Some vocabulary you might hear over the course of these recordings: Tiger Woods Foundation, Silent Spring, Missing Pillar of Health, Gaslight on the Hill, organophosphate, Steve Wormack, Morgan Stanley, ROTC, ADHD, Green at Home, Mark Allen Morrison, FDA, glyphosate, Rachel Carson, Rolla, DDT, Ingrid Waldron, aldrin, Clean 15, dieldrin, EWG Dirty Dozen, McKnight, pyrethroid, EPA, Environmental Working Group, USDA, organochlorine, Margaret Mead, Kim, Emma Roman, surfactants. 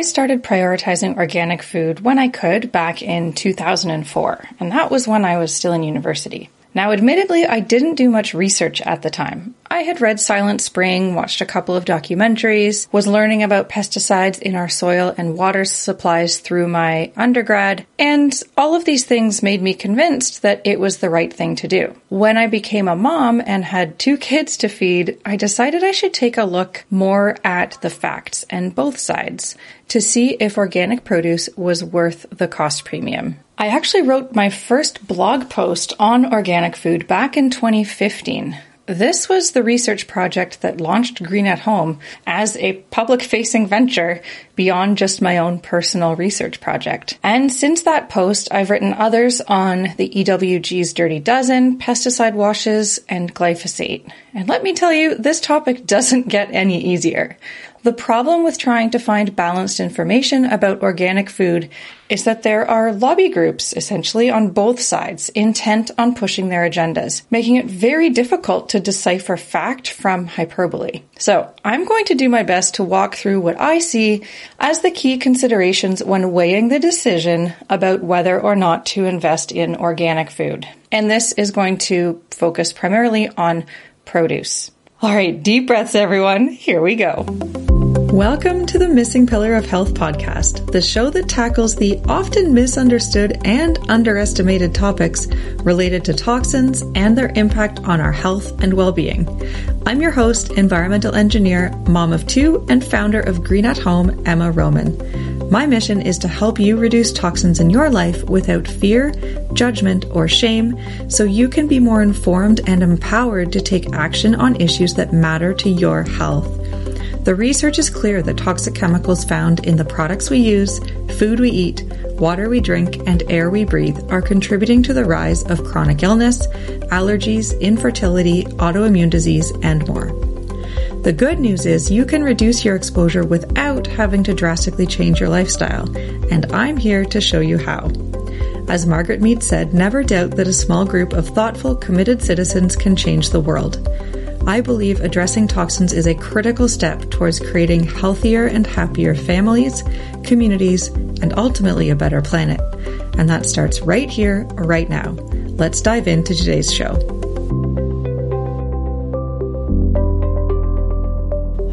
I started prioritizing organic food when I could back in 2004, and that was when I was still in university. Now, admittedly, I didn't do much research at the time. I had read Silent Spring, watched a couple of documentaries, was learning about pesticides in our soil and water supplies through my undergrad, and all of these things made me convinced that it was the right thing to do. When I became a mom and had 2 kids to feed, I decided I should take a look more at the facts and both sides to see if organic produce was worth the cost premium. I actually wrote my first blog post on organic food back in 2015. This was the research project that launched Green at Home as a public-facing venture beyond just my own personal research project. And since that post, I've written others on the EWG's Dirty Dozen, pesticide washes, and glyphosate. And let me tell you, this topic doesn't get any easier. The problem with trying to find balanced information about organic food is that there are lobby groups, essentially, on both sides, intent on pushing their agendas, making it very difficult to decipher fact from hyperbole. So I'm going to do my best to walk through what I see as the key considerations when weighing the decision about whether or not to invest in organic food. And this is going to focus primarily on produce. All right, deep breaths, everyone. Here we go. Welcome to the Missing Pillar of Health podcast, the show that tackles the often misunderstood and underestimated topics related to toxins and their impact on our health and well-being. I'm your host, environmental engineer, mom of 2, and founder of Green at Home, Emma Roman. My mission is to help you reduce toxins in your life without fear, judgment, or shame, so you can be more informed and empowered to take action on issues that matter to your health. The research is clear that toxic chemicals found in the products we use, food we eat, water we drink, and air we breathe are contributing to the rise of chronic illness, allergies, infertility, autoimmune disease, and more. The good news is you can reduce your exposure without having to drastically change your lifestyle, and I'm here to show you how. As Margaret Mead said, never doubt that a small group of thoughtful, committed citizens can change the world. I believe addressing toxins is a critical step towards creating healthier and happier families, communities, and ultimately a better planet. And that starts right here, right now. Let's dive into today's show.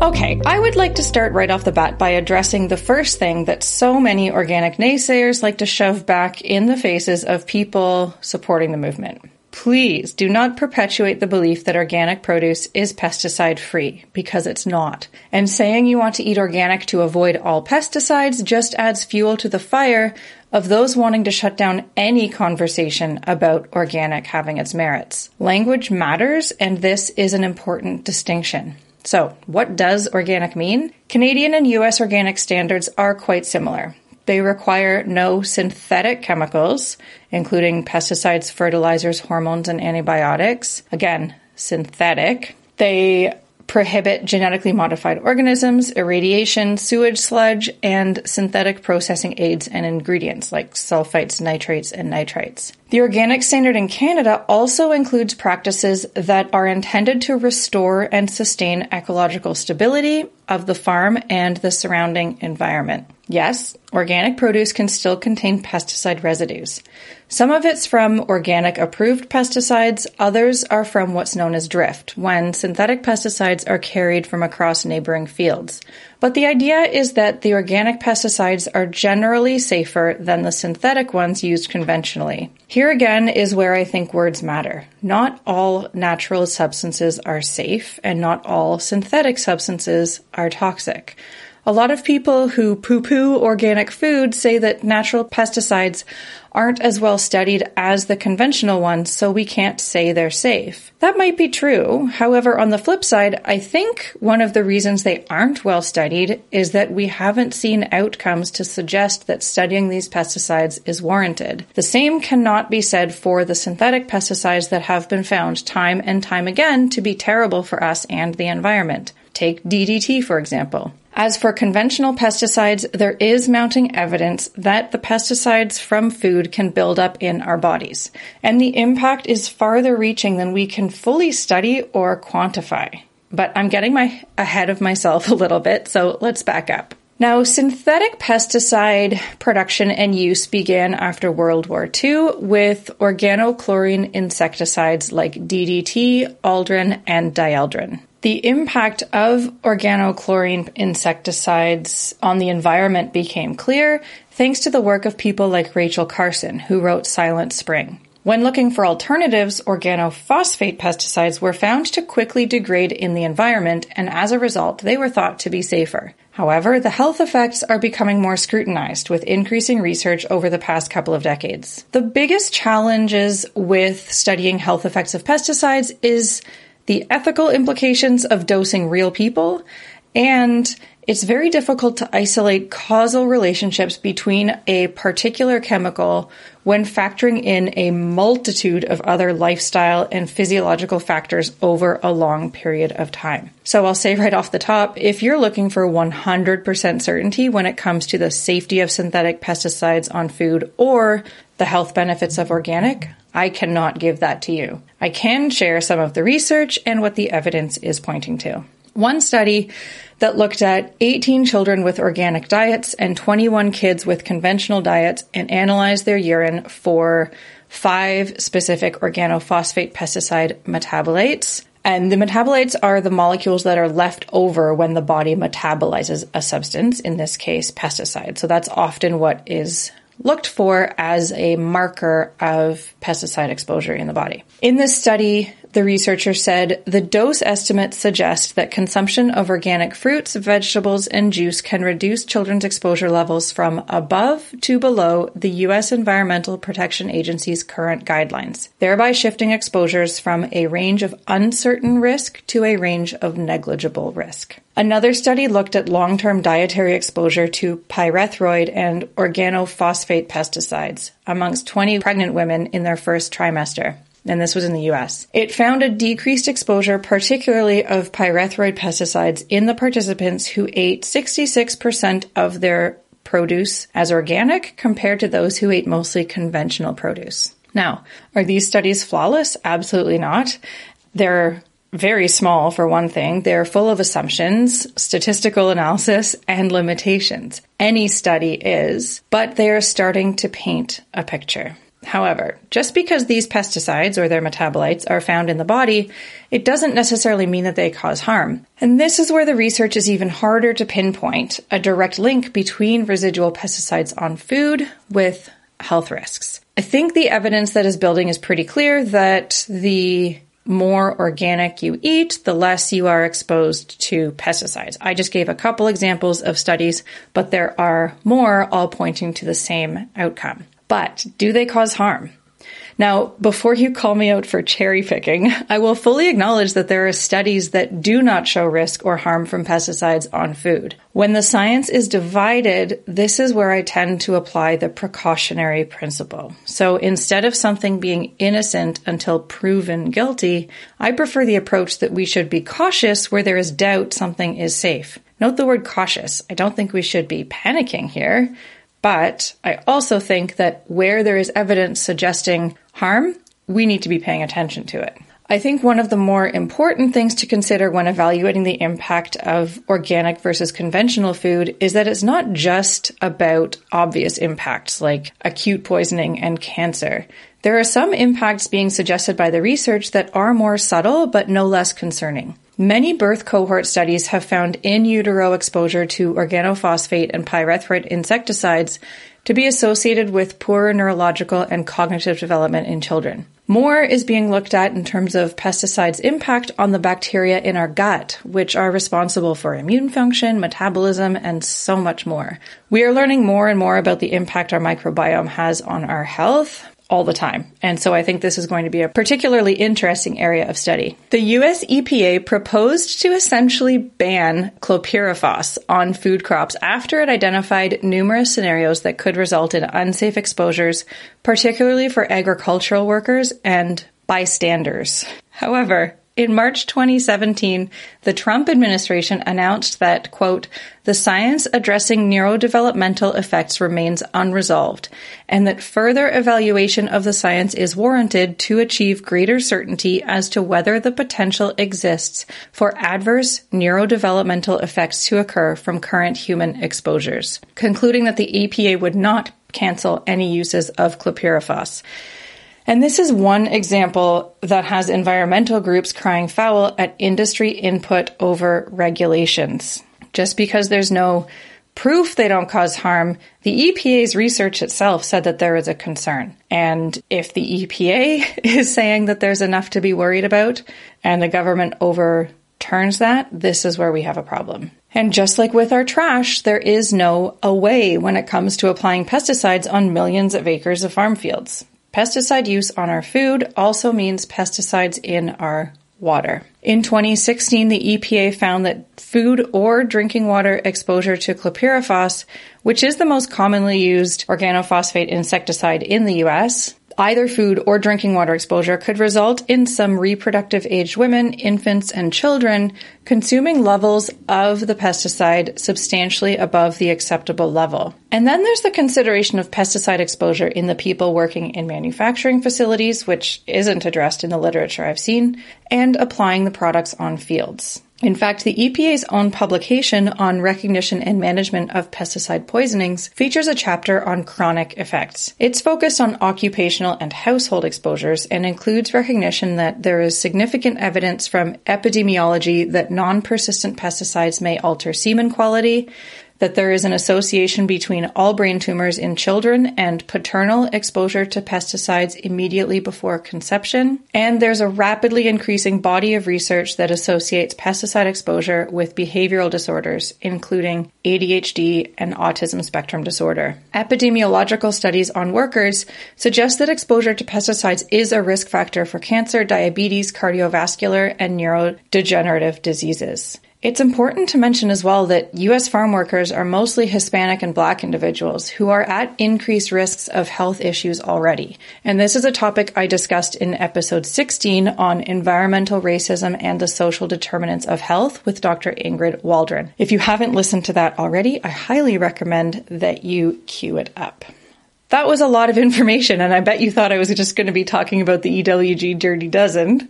Okay, I would like to start right off the bat by addressing the first thing that so many organic naysayers like to shove back in the faces of people supporting the movement. Please do not perpetuate the belief that organic produce is pesticide-free, because it's not. And saying you want to eat organic to avoid all pesticides just adds fuel to the fire of those wanting to shut down any conversation about organic having its merits. Language matters, and this is an important distinction. So, what does organic mean? Canadian and U.S. organic standards are quite similar. They require no synthetic chemicals, including pesticides, fertilizers, hormones, and antibiotics. Again, synthetic. They prohibit genetically modified organisms, irradiation, sewage sludge, and synthetic processing aids and ingredients like sulfites, nitrates, and nitrites. The organic standard in Canada also includes practices that are intended to restore and sustain ecological stability of the farm and the surrounding environment. Yes, organic produce can still contain pesticide residues. Some of it's from organic-approved pesticides, others are from what's known as drift, when synthetic pesticides are carried from across neighboring fields. But the idea is that the organic pesticides are generally safer than the synthetic ones used conventionally. Here again is where I think words matter. Not all natural substances are safe, and not all synthetic substances are toxic. A lot of people who poo-poo organic food say that natural pesticides aren't as well studied as the conventional ones, so we can't say they're safe. That might be true. However, on the flip side, I think one of the reasons they aren't well studied is that we haven't seen outcomes to suggest that studying these pesticides is warranted. The same cannot be said for the synthetic pesticides that have been found time and time again to be terrible for us and the environment. Take DDT, for example. As for conventional pesticides, there is mounting evidence that the pesticides from food can build up in our bodies, and the impact is farther reaching than we can fully study or quantify. But I'm getting ahead of myself a little bit, so let's back up. Now, synthetic pesticide production and use began after World War II with organochlorine insecticides like DDT, aldrin, and dieldrin. The impact of organochlorine insecticides on the environment became clear thanks to the work of people like Rachel Carson, who wrote Silent Spring. When looking for alternatives, organophosphate pesticides were found to quickly degrade in the environment, and as a result, they were thought to be safer. However, the health effects are becoming more scrutinized with increasing research over the past couple of decades. The biggest challenges with studying health effects of pesticides is the ethical implications of dosing real people, and it's very difficult to isolate causal relationships between a particular chemical when factoring in a multitude of other lifestyle and physiological factors over a long period of time. So I'll say right off the top, if you're looking for 100% certainty when it comes to the safety of synthetic pesticides on food or the health benefits of organic, I cannot give that to you. I can share some of the research and what the evidence is pointing to. One study that looked at 18 children with organic diets and 21 kids with conventional diets and analyzed their urine for 5 specific organophosphate pesticide metabolites. And the metabolites are the molecules that are left over when the body metabolizes a substance, in this case, pesticide. So that's often what is looked for as a marker of pesticide exposure in the body. In this study, the researcher said the dose estimates suggest that consumption of organic fruits, vegetables, and juice can reduce children's exposure levels from above to below the U.S. Environmental Protection Agency's current guidelines, thereby shifting exposures from a range of uncertain risk to a range of negligible risk. Another study looked at long-term dietary exposure to pyrethroid and organophosphate pesticides amongst 20 pregnant women in their first trimester, and this was in the US. It found a decreased exposure, particularly of pyrethroid pesticides, in the participants who ate 66% of their produce as organic compared to those who ate mostly conventional produce. Now, are these studies flawless? Absolutely not. They're very small, for one thing. They're full of assumptions, statistical analysis, and limitations. Any study is, but they are starting to paint a picture. However, just because these pesticides or their metabolites are found in the body, it doesn't necessarily mean that they cause harm. And this is where the research is even harder to pinpoint a direct link between residual pesticides on food with health risks. I think the evidence that is building is pretty clear that the more organic you eat, the less you are exposed to pesticides. I just gave a couple examples of studies, but there are more all pointing to the same outcome. But do they cause harm? Now, before you call me out for cherry picking, I will fully acknowledge that there are studies that do not show risk or harm from pesticides on food. When the science is divided, this is where I tend to apply the precautionary principle. So instead of something being innocent until proven guilty, I prefer the approach that we should be cautious where there is doubt something is safe. Note the word cautious. I don't think we should be panicking here. But I also think that where there is evidence suggesting harm, we need to be paying attention to it. I think one of the more important things to consider when evaluating the impact of organic versus conventional food is that it's not just about obvious impacts like acute poisoning and cancer. There are some impacts being suggested by the research that are more subtle but no less concerning. Many birth cohort studies have found in utero exposure to organophosphate and pyrethroid insecticides to be associated with poorer neurological and cognitive development in children. More is being looked at in terms of pesticides' impact on the bacteria in our gut, which are responsible for immune function, metabolism, and so much more. We are learning more and more about the impact our microbiome has on our health all the time. And so I think this is going to be a particularly interesting area of study. The US EPA proposed to essentially ban chlorpyrifos on food crops after it identified numerous scenarios that could result in unsafe exposures, particularly for agricultural workers and bystanders. However, In March 2017, the Trump administration announced that, quote, the science addressing neurodevelopmental effects remains unresolved, and that further evaluation of the science is warranted to achieve greater certainty as to whether the potential exists for adverse neurodevelopmental effects to occur from current human exposures, concluding that the EPA would not cancel any uses of chlorpyrifos. And this is one example that has environmental groups crying foul at industry input over regulations. Just because there's no proof they don't cause harm, the EPA's research itself said that there is a concern. And if the EPA is saying that there's enough to be worried about and the government overturns that, this is where we have a problem. And just like with our trash, there is no away when it comes to applying pesticides on millions of acres of farm fields. Pesticide use on our food also means pesticides in our water. In 2016, the EPA found that food or drinking water exposure to chlorpyrifos, which is the most commonly used organophosphate insecticide in the U.S., either food or drinking water exposure could result in some reproductive aged women, infants, and children consuming levels of the pesticide substantially above the acceptable level. And then there's the consideration of pesticide exposure in the people working in manufacturing facilities, which isn't addressed in the literature I've seen, and applying the products on fields. In fact, the EPA's own publication on recognition and management of pesticide poisonings features a chapter on chronic effects. It's focused on occupational and household exposures and includes recognition that there is significant evidence from epidemiology that non-persistent pesticides may alter semen quality, that there is an association between all brain tumors in children and paternal exposure to pesticides immediately before conception, and there's a rapidly increasing body of research that associates pesticide exposure with behavioral disorders, including ADHD and autism spectrum disorder. Epidemiological studies on workers suggest that exposure to pesticides is a risk factor for cancer, diabetes, cardiovascular, and neurodegenerative diseases. It's important to mention as well that U.S. farm workers are mostly Hispanic and Black individuals who are at increased risks of health issues already. And this is a topic I discussed in episode 16 on environmental racism and the social determinants of health with Dr. Ingrid Waldron. If you haven't listened to that already, I highly recommend that you queue it up. That was a lot of information, and I bet you thought I was just going to be talking about the EWG Dirty Dozen,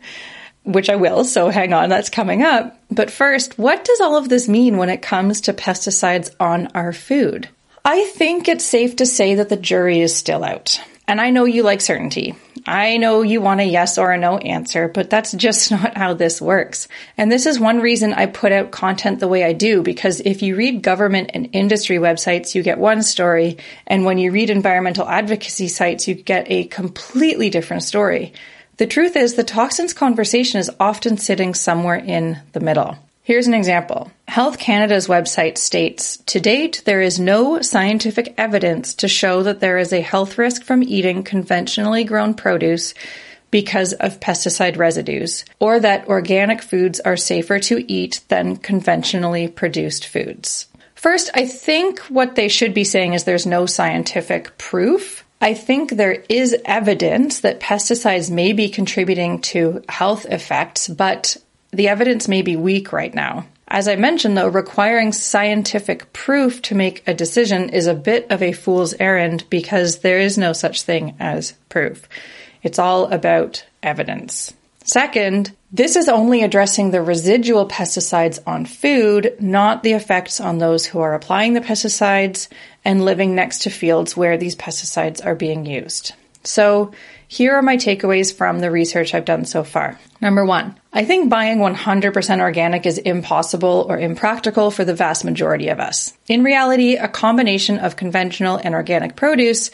which I will, so hang on, that's coming up. But first, what does all of this mean when it comes to pesticides on our food? I think it's safe to say that the jury is still out. And I know you like certainty. I know you want a yes or a no answer, but that's just not how this works. And this is one reason I put out content the way I do, because if you read government and industry websites, you get one story. And when you read environmental advocacy sites, you get a completely different story. The truth is, the toxins conversation is often sitting somewhere in the middle. Here's an example. Health Canada's website states, to date, there is no scientific evidence to show that there is a health risk from eating conventionally grown produce because of pesticide residues, or that organic foods are safer to eat than conventionally produced foods. First, I think what they should be saying is there's no scientific proof. I think there is evidence that pesticides may be contributing to health effects, but the evidence may be weak right now. As I mentioned, though, requiring scientific proof to make a decision is a bit of a fool's errand because there is no such thing as proof. It's all about evidence. Second, this is only addressing the residual pesticides on food, not the effects on those who are applying the pesticides and living next to fields where these pesticides are being used. So here are my takeaways from the research I've done so far. Number one, I think buying 100% organic is impossible or impractical for the vast majority of us. In reality, a combination of conventional and organic produce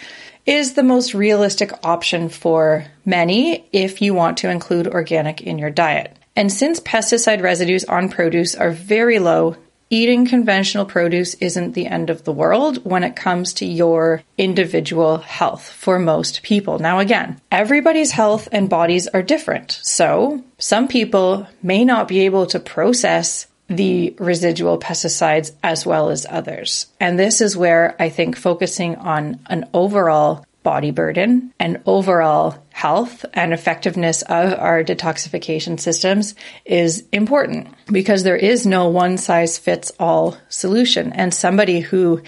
is the most realistic option for many if you want to include organic in your diet. And since pesticide residues on produce are very low, eating conventional produce isn't the end of the world when it comes to your individual health for most people. Now again, everybody's health and bodies are different, so some people may not be able to process the residual pesticides as well as others. And this is where I think focusing on an overall body burden, and overall health and effectiveness of our detoxification systems is important because there is no one-size-fits-all solution. And somebody who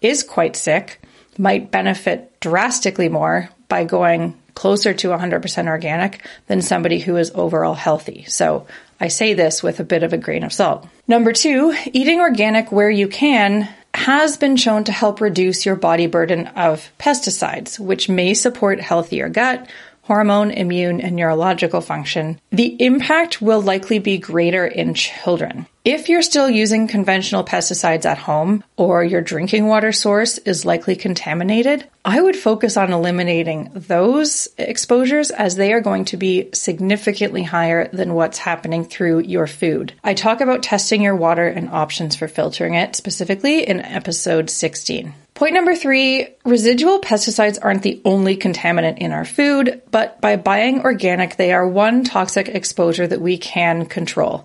is quite sick might benefit drastically more by going closer to 100% organic than somebody who is overall healthy. So I say this with a bit of a grain of salt. Number two, eating organic where you can has been shown to help reduce your body burden of pesticides, which may support healthier gut, hormone, immune, and neurological function. The impact will likely be greater in children. If you're still using conventional pesticides at home or your drinking water source is likely contaminated, I would focus on eliminating those exposures as they are going to be significantly higher than what's happening through your food. I talk about testing your water and options for filtering it specifically in episode 16. Point number three, residual pesticides aren't the only contaminant in our food, but by buying organic, they are one toxic exposure that we can control.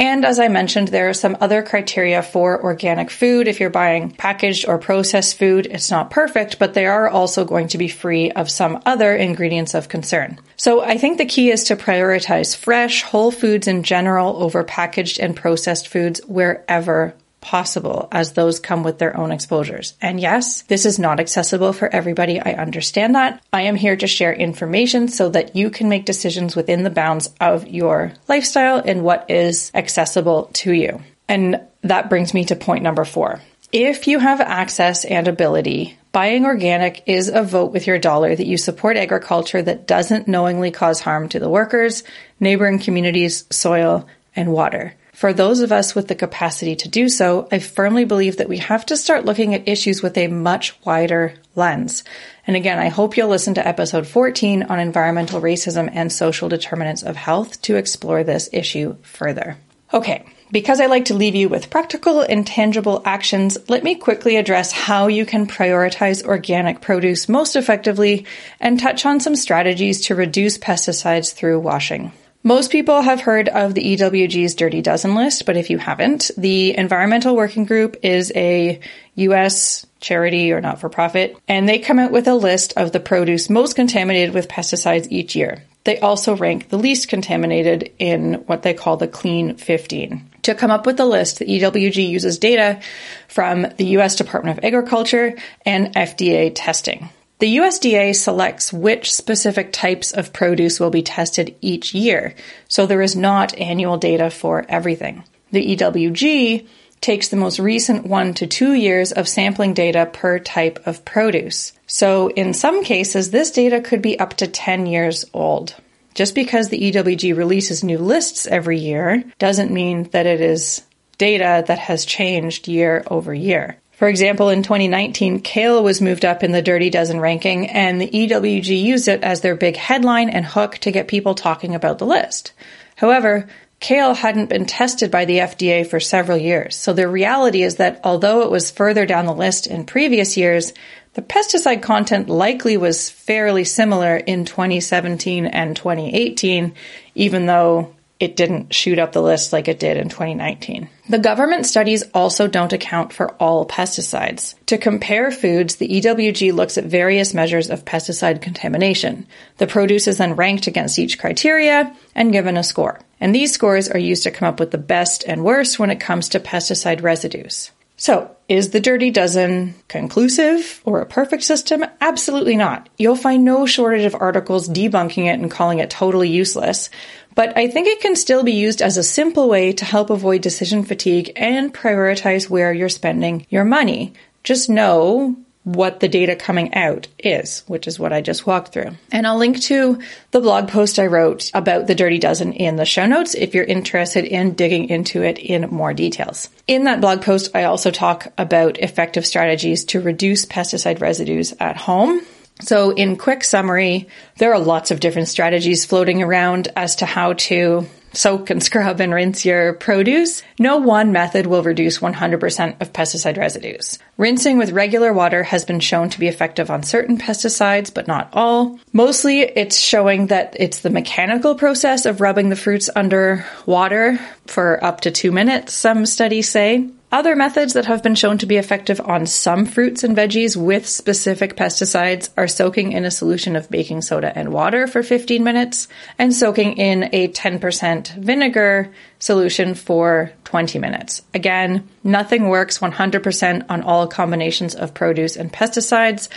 And as I mentioned, there are some other criteria for organic food. If you're buying packaged or processed food, it's not perfect, but they are also going to be free of some other ingredients of concern. So I think the key is to prioritize fresh, whole foods in general over packaged and processed foods wherever possible, as those come with their own exposures. And yes, this is not accessible for everybody. I understand that. I am here to share information so that you can make decisions within the bounds of your lifestyle and what is accessible to you. And that brings me to point number four. If you have access and ability, buying organic is a vote with your dollar that you support agriculture that doesn't knowingly cause harm to the workers, neighboring communities, soil, and water. For those of us with the capacity to do so, I firmly believe that we have to start looking at issues with a much wider lens. And again, I hope you'll listen to episode 14 on environmental racism and social determinants of health to explore this issue further. Okay, because I like to leave you with practical and tangible actions, let me quickly address how you can prioritize organic produce most effectively and touch on some strategies to reduce pesticides through washing. Most people have heard of the EWG's Dirty Dozen list, but if you haven't, the Environmental Working Group is a U.S. charity or not-for-profit, and they come out with a list of the produce most contaminated with pesticides each year. They also rank the least contaminated in what they call the Clean 15. To come up with the list, the EWG uses data from the U.S. Department of Agriculture and FDA testing. The USDA selects which specific types of produce will be tested each year, so there is not annual data for everything. The EWG takes the most recent 1 to 2 years of sampling data per type of produce. So in some cases, this data could be up to 10 years old. Just because the EWG releases new lists every year doesn't mean that it is data that has changed year over year. For example, in 2019, kale was moved up in the Dirty Dozen ranking, and the EWG used it as their big headline and hook to get people talking about the list. However, kale hadn't been tested by the FDA for several years, so the reality is that although it was further down the list in previous years, the pesticide content likely was fairly similar in 2017 and 2018, even though it didn't shoot up the list like it did in 2019. The government studies also don't account for all pesticides. To compare foods, the EWG looks at various measures of pesticide contamination. The produce is then ranked against each criteria and given a score. And these scores are used to come up with the best and worst when it comes to pesticide residues. So, is the Dirty Dozen conclusive or a perfect system? Absolutely not. You'll find no shortage of articles debunking it and calling it totally useless, but I think it can still be used as a simple way to help avoid decision fatigue and prioritize where you're spending your money. Just know what the data coming out is, which is what I just walked through. And I'll link to the blog post I wrote about the Dirty Dozen in the show notes if you're interested in digging into it in more details. In that blog post, I also talk about effective strategies to reduce pesticide residues at home. So in quick summary, there are lots of different strategies floating around as to how to soak and scrub and rinse your produce. No one method will reduce 100% of pesticide residues. Rinsing with regular water has been shown to be effective on certain pesticides, but not all. Mostly it's showing that it's the mechanical process of rubbing the fruits under water for up to 2 minutes, some studies say. Other methods that have been shown to be effective on some fruits and veggies with specific pesticides are soaking in a solution of baking soda and water for 15 minutes and soaking in a 10% vinegar solution for 20 minutes. Again, nothing works 100% on all combinations of produce and pesticides,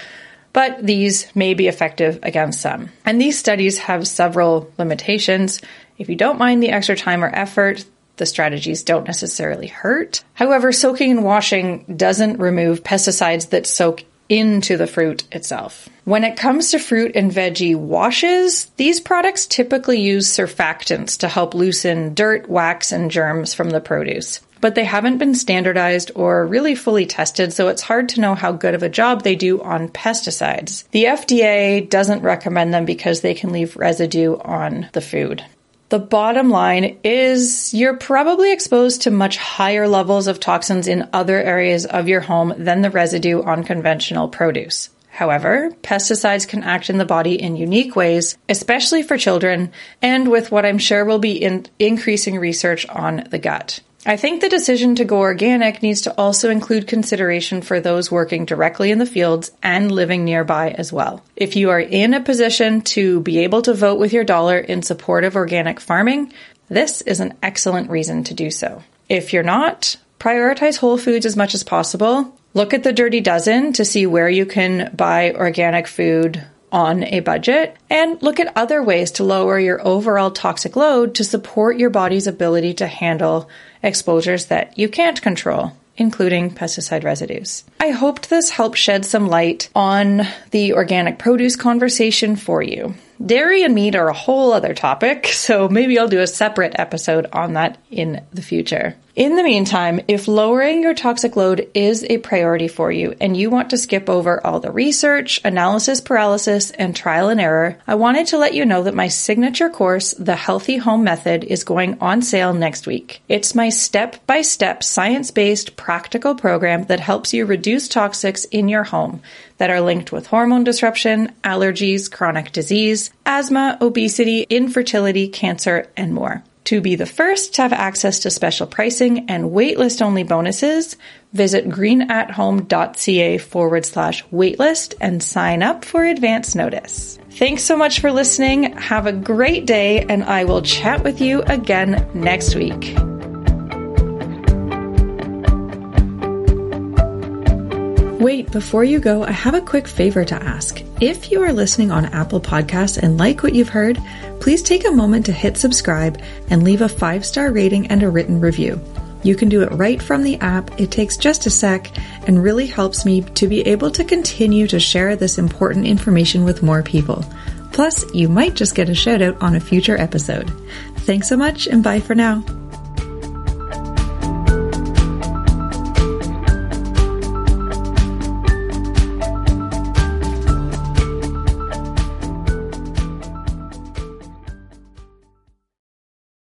but these may be effective against some. And these studies have several limitations. If you don't mind the extra time or effort, the strategies don't necessarily hurt. However, soaking and washing doesn't remove pesticides that soak into the fruit itself. When it comes to fruit and veggie washes, these products typically use surfactants to help loosen dirt, wax, and germs from the produce. But they haven't been standardized or really fully tested, so it's hard to know how good of a job they do on pesticides. The FDA doesn't recommend them because they can leave residue on the food. The bottom line is you're probably exposed to much higher levels of toxins in other areas of your home than the residue on conventional produce. However, pesticides can act in the body in unique ways, especially for children, and with what I'm sure will be increasing research on the gut. I think the decision to go organic needs to also include consideration for those working directly in the fields and living nearby as well. If you are in a position to be able to vote with your dollar in support of organic farming, this is an excellent reason to do so. If you're not, prioritize whole foods as much as possible. Look at the Dirty Dozen to see where you can buy organic food on a budget, and look at other ways to lower your overall toxic load to support your body's ability to handle exposures that you can't control, including pesticide residues. I hoped this helped shed some light on the organic produce conversation for you. Dairy and meat are a whole other topic, so maybe I'll do a separate episode on that in the future. In the meantime, if lowering your toxic load is a priority for you and you want to skip over all the research, analysis paralysis, and trial and error, I wanted to let you know that my signature course, The Healthy Home Method, is going on sale next week. It's my step-by-step, science-based, practical program that helps you reduce toxics in your home that are linked with hormone disruption, allergies, chronic disease, asthma, obesity, infertility, cancer, and more. To be the first to have access to special pricing and waitlist-only bonuses, visit greenothome.ca/waitlist and sign up for advance notice. Thanks so much for listening. Have a great day, and I will chat with you again next week. Wait, before you go, I have a quick favor to ask. If you are listening on Apple Podcasts and like what you've heard, please take a moment to hit subscribe and leave a 5-star rating and a written review. You can do it right from the app. It takes just a sec and really helps me to be able to continue to share this important information with more people. Plus, you might just get a shout out on a future episode. Thanks so much, and bye for now.